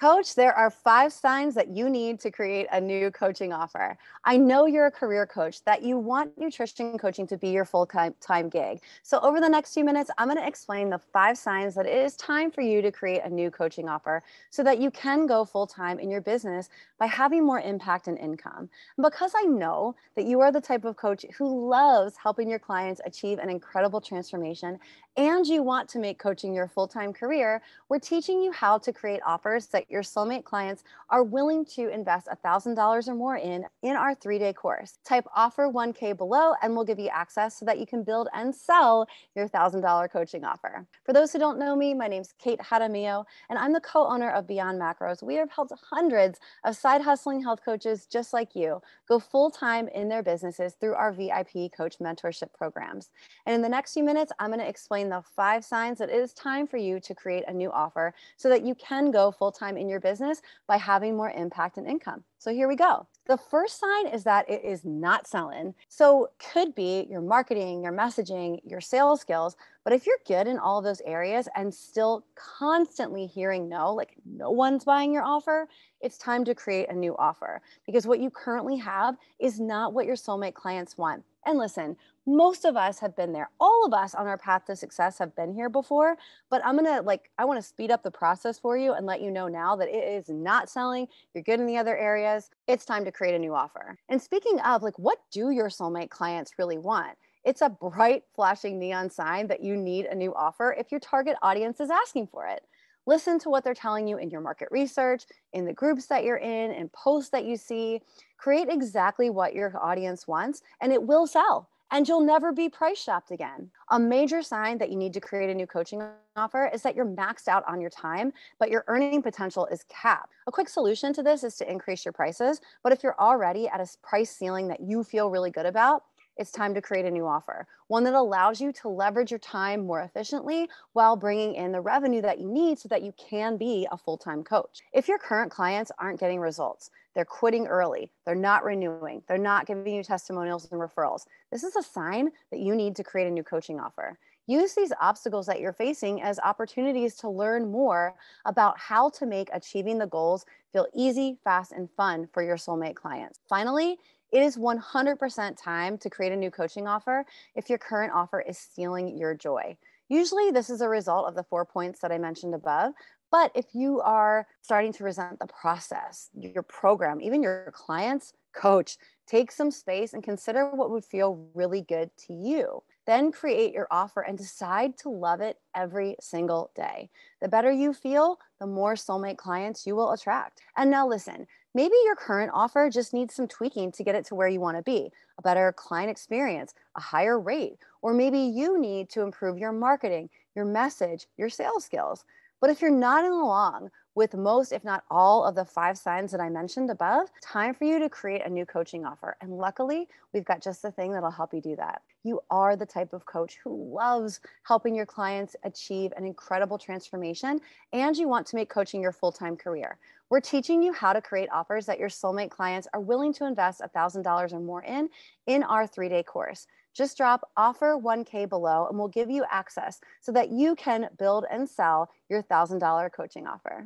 Coach, there are 5 signs that you need to create a new coaching offer. I know you're a career coach, that you want nutrition coaching to be your full-time gig. So over the next few minutes, I'm going to explain the 5 signs that it is time for you to create a new coaching offer so that you can go full-time in your business by having more impact and income. And because I know that you are the type of coach who loves helping your clients achieve an incredible transformation, and you want to make coaching your full-time career, we're teaching you how to create offers that your soulmate clients are willing to invest $1,000 or more in our 3-day course. Type offer 1K below and we'll give you access so that you can build and sell your $1,000 coaching offer. For those who don't know me, my name's Kate Hadamio, and I'm the co-owner of Beyond Macros. We have helped hundreds of side hustling health coaches just like you go full-time in their businesses through our VIP coach mentorship programs. And in the next few minutes, I'm going to explain the 5 signs that it is time for you to create a new offer so that you can go full-time in your business by having more impact and income. So here we go. The first sign is that it is not selling. So could be your marketing, your messaging, your sales skills, but if you're good in all of those areas and still constantly hearing no, like no one's buying your offer, it's time to create a new offer because what you currently have is not what your soulmate clients want. And listen, most of us have been there. All of us on our path to success have been here before, but I want to speed up the process for you and let you know now that it is not selling. You're good in the other areas. It's time to create a new offer. And speaking of, what do your soulmate clients really want? It's a bright, flashing neon sign that you need a new offer if your target audience is asking for it. Listen to what they're telling you in your market research, in the groups that you're in posts that you see. Create exactly what your audience wants, and it will sell. And you'll never be price shopped again. A major sign that you need to create a new coaching offer is that you're maxed out on your time, but your earning potential is capped. A quick solution to this is to increase your prices, but if you're already at a price ceiling that you feel really good about, it's time to create a new offer, one that allows you to leverage your time more efficiently while bringing in the revenue that you need so that you can be a full-time coach. If your current clients aren't getting results, they're quitting early, they're not renewing, they're not giving you testimonials and referrals, this is a sign that you need to create a new coaching offer. Use these obstacles that you're facing as opportunities to learn more about how to make achieving the goals feel easy, fast, and fun for your soulmate clients. Finally, it is 100% time to create a new coaching offer if your current offer is stealing your joy. Usually this is a result of the 4 points that I mentioned above, but if you are starting to resent the process, your program, even your clients, coach, take some space and consider what would feel really good to you. Then create your offer and decide to love it every single day. The better you feel, the more soulmate clients you will attract. And now listen, maybe your current offer just needs some tweaking to get it to where you want to be, a better client experience, a higher rate, or maybe you need to improve your marketing, your message, your sales skills. But if you're nodding along with most, if not all, of the 5 signs that I mentioned above, time for you to create a new coaching offer. And luckily, we've got just the thing that'll help you do that. You are the type of coach who loves helping your clients achieve an incredible transformation, and you want to make coaching your full-time career. We're teaching you how to create offers that your soulmate clients are willing to invest $1,000 or more in our 3-day course. Just drop offer 1K below and we'll give you access so that you can build and sell your $1,000 coaching offer.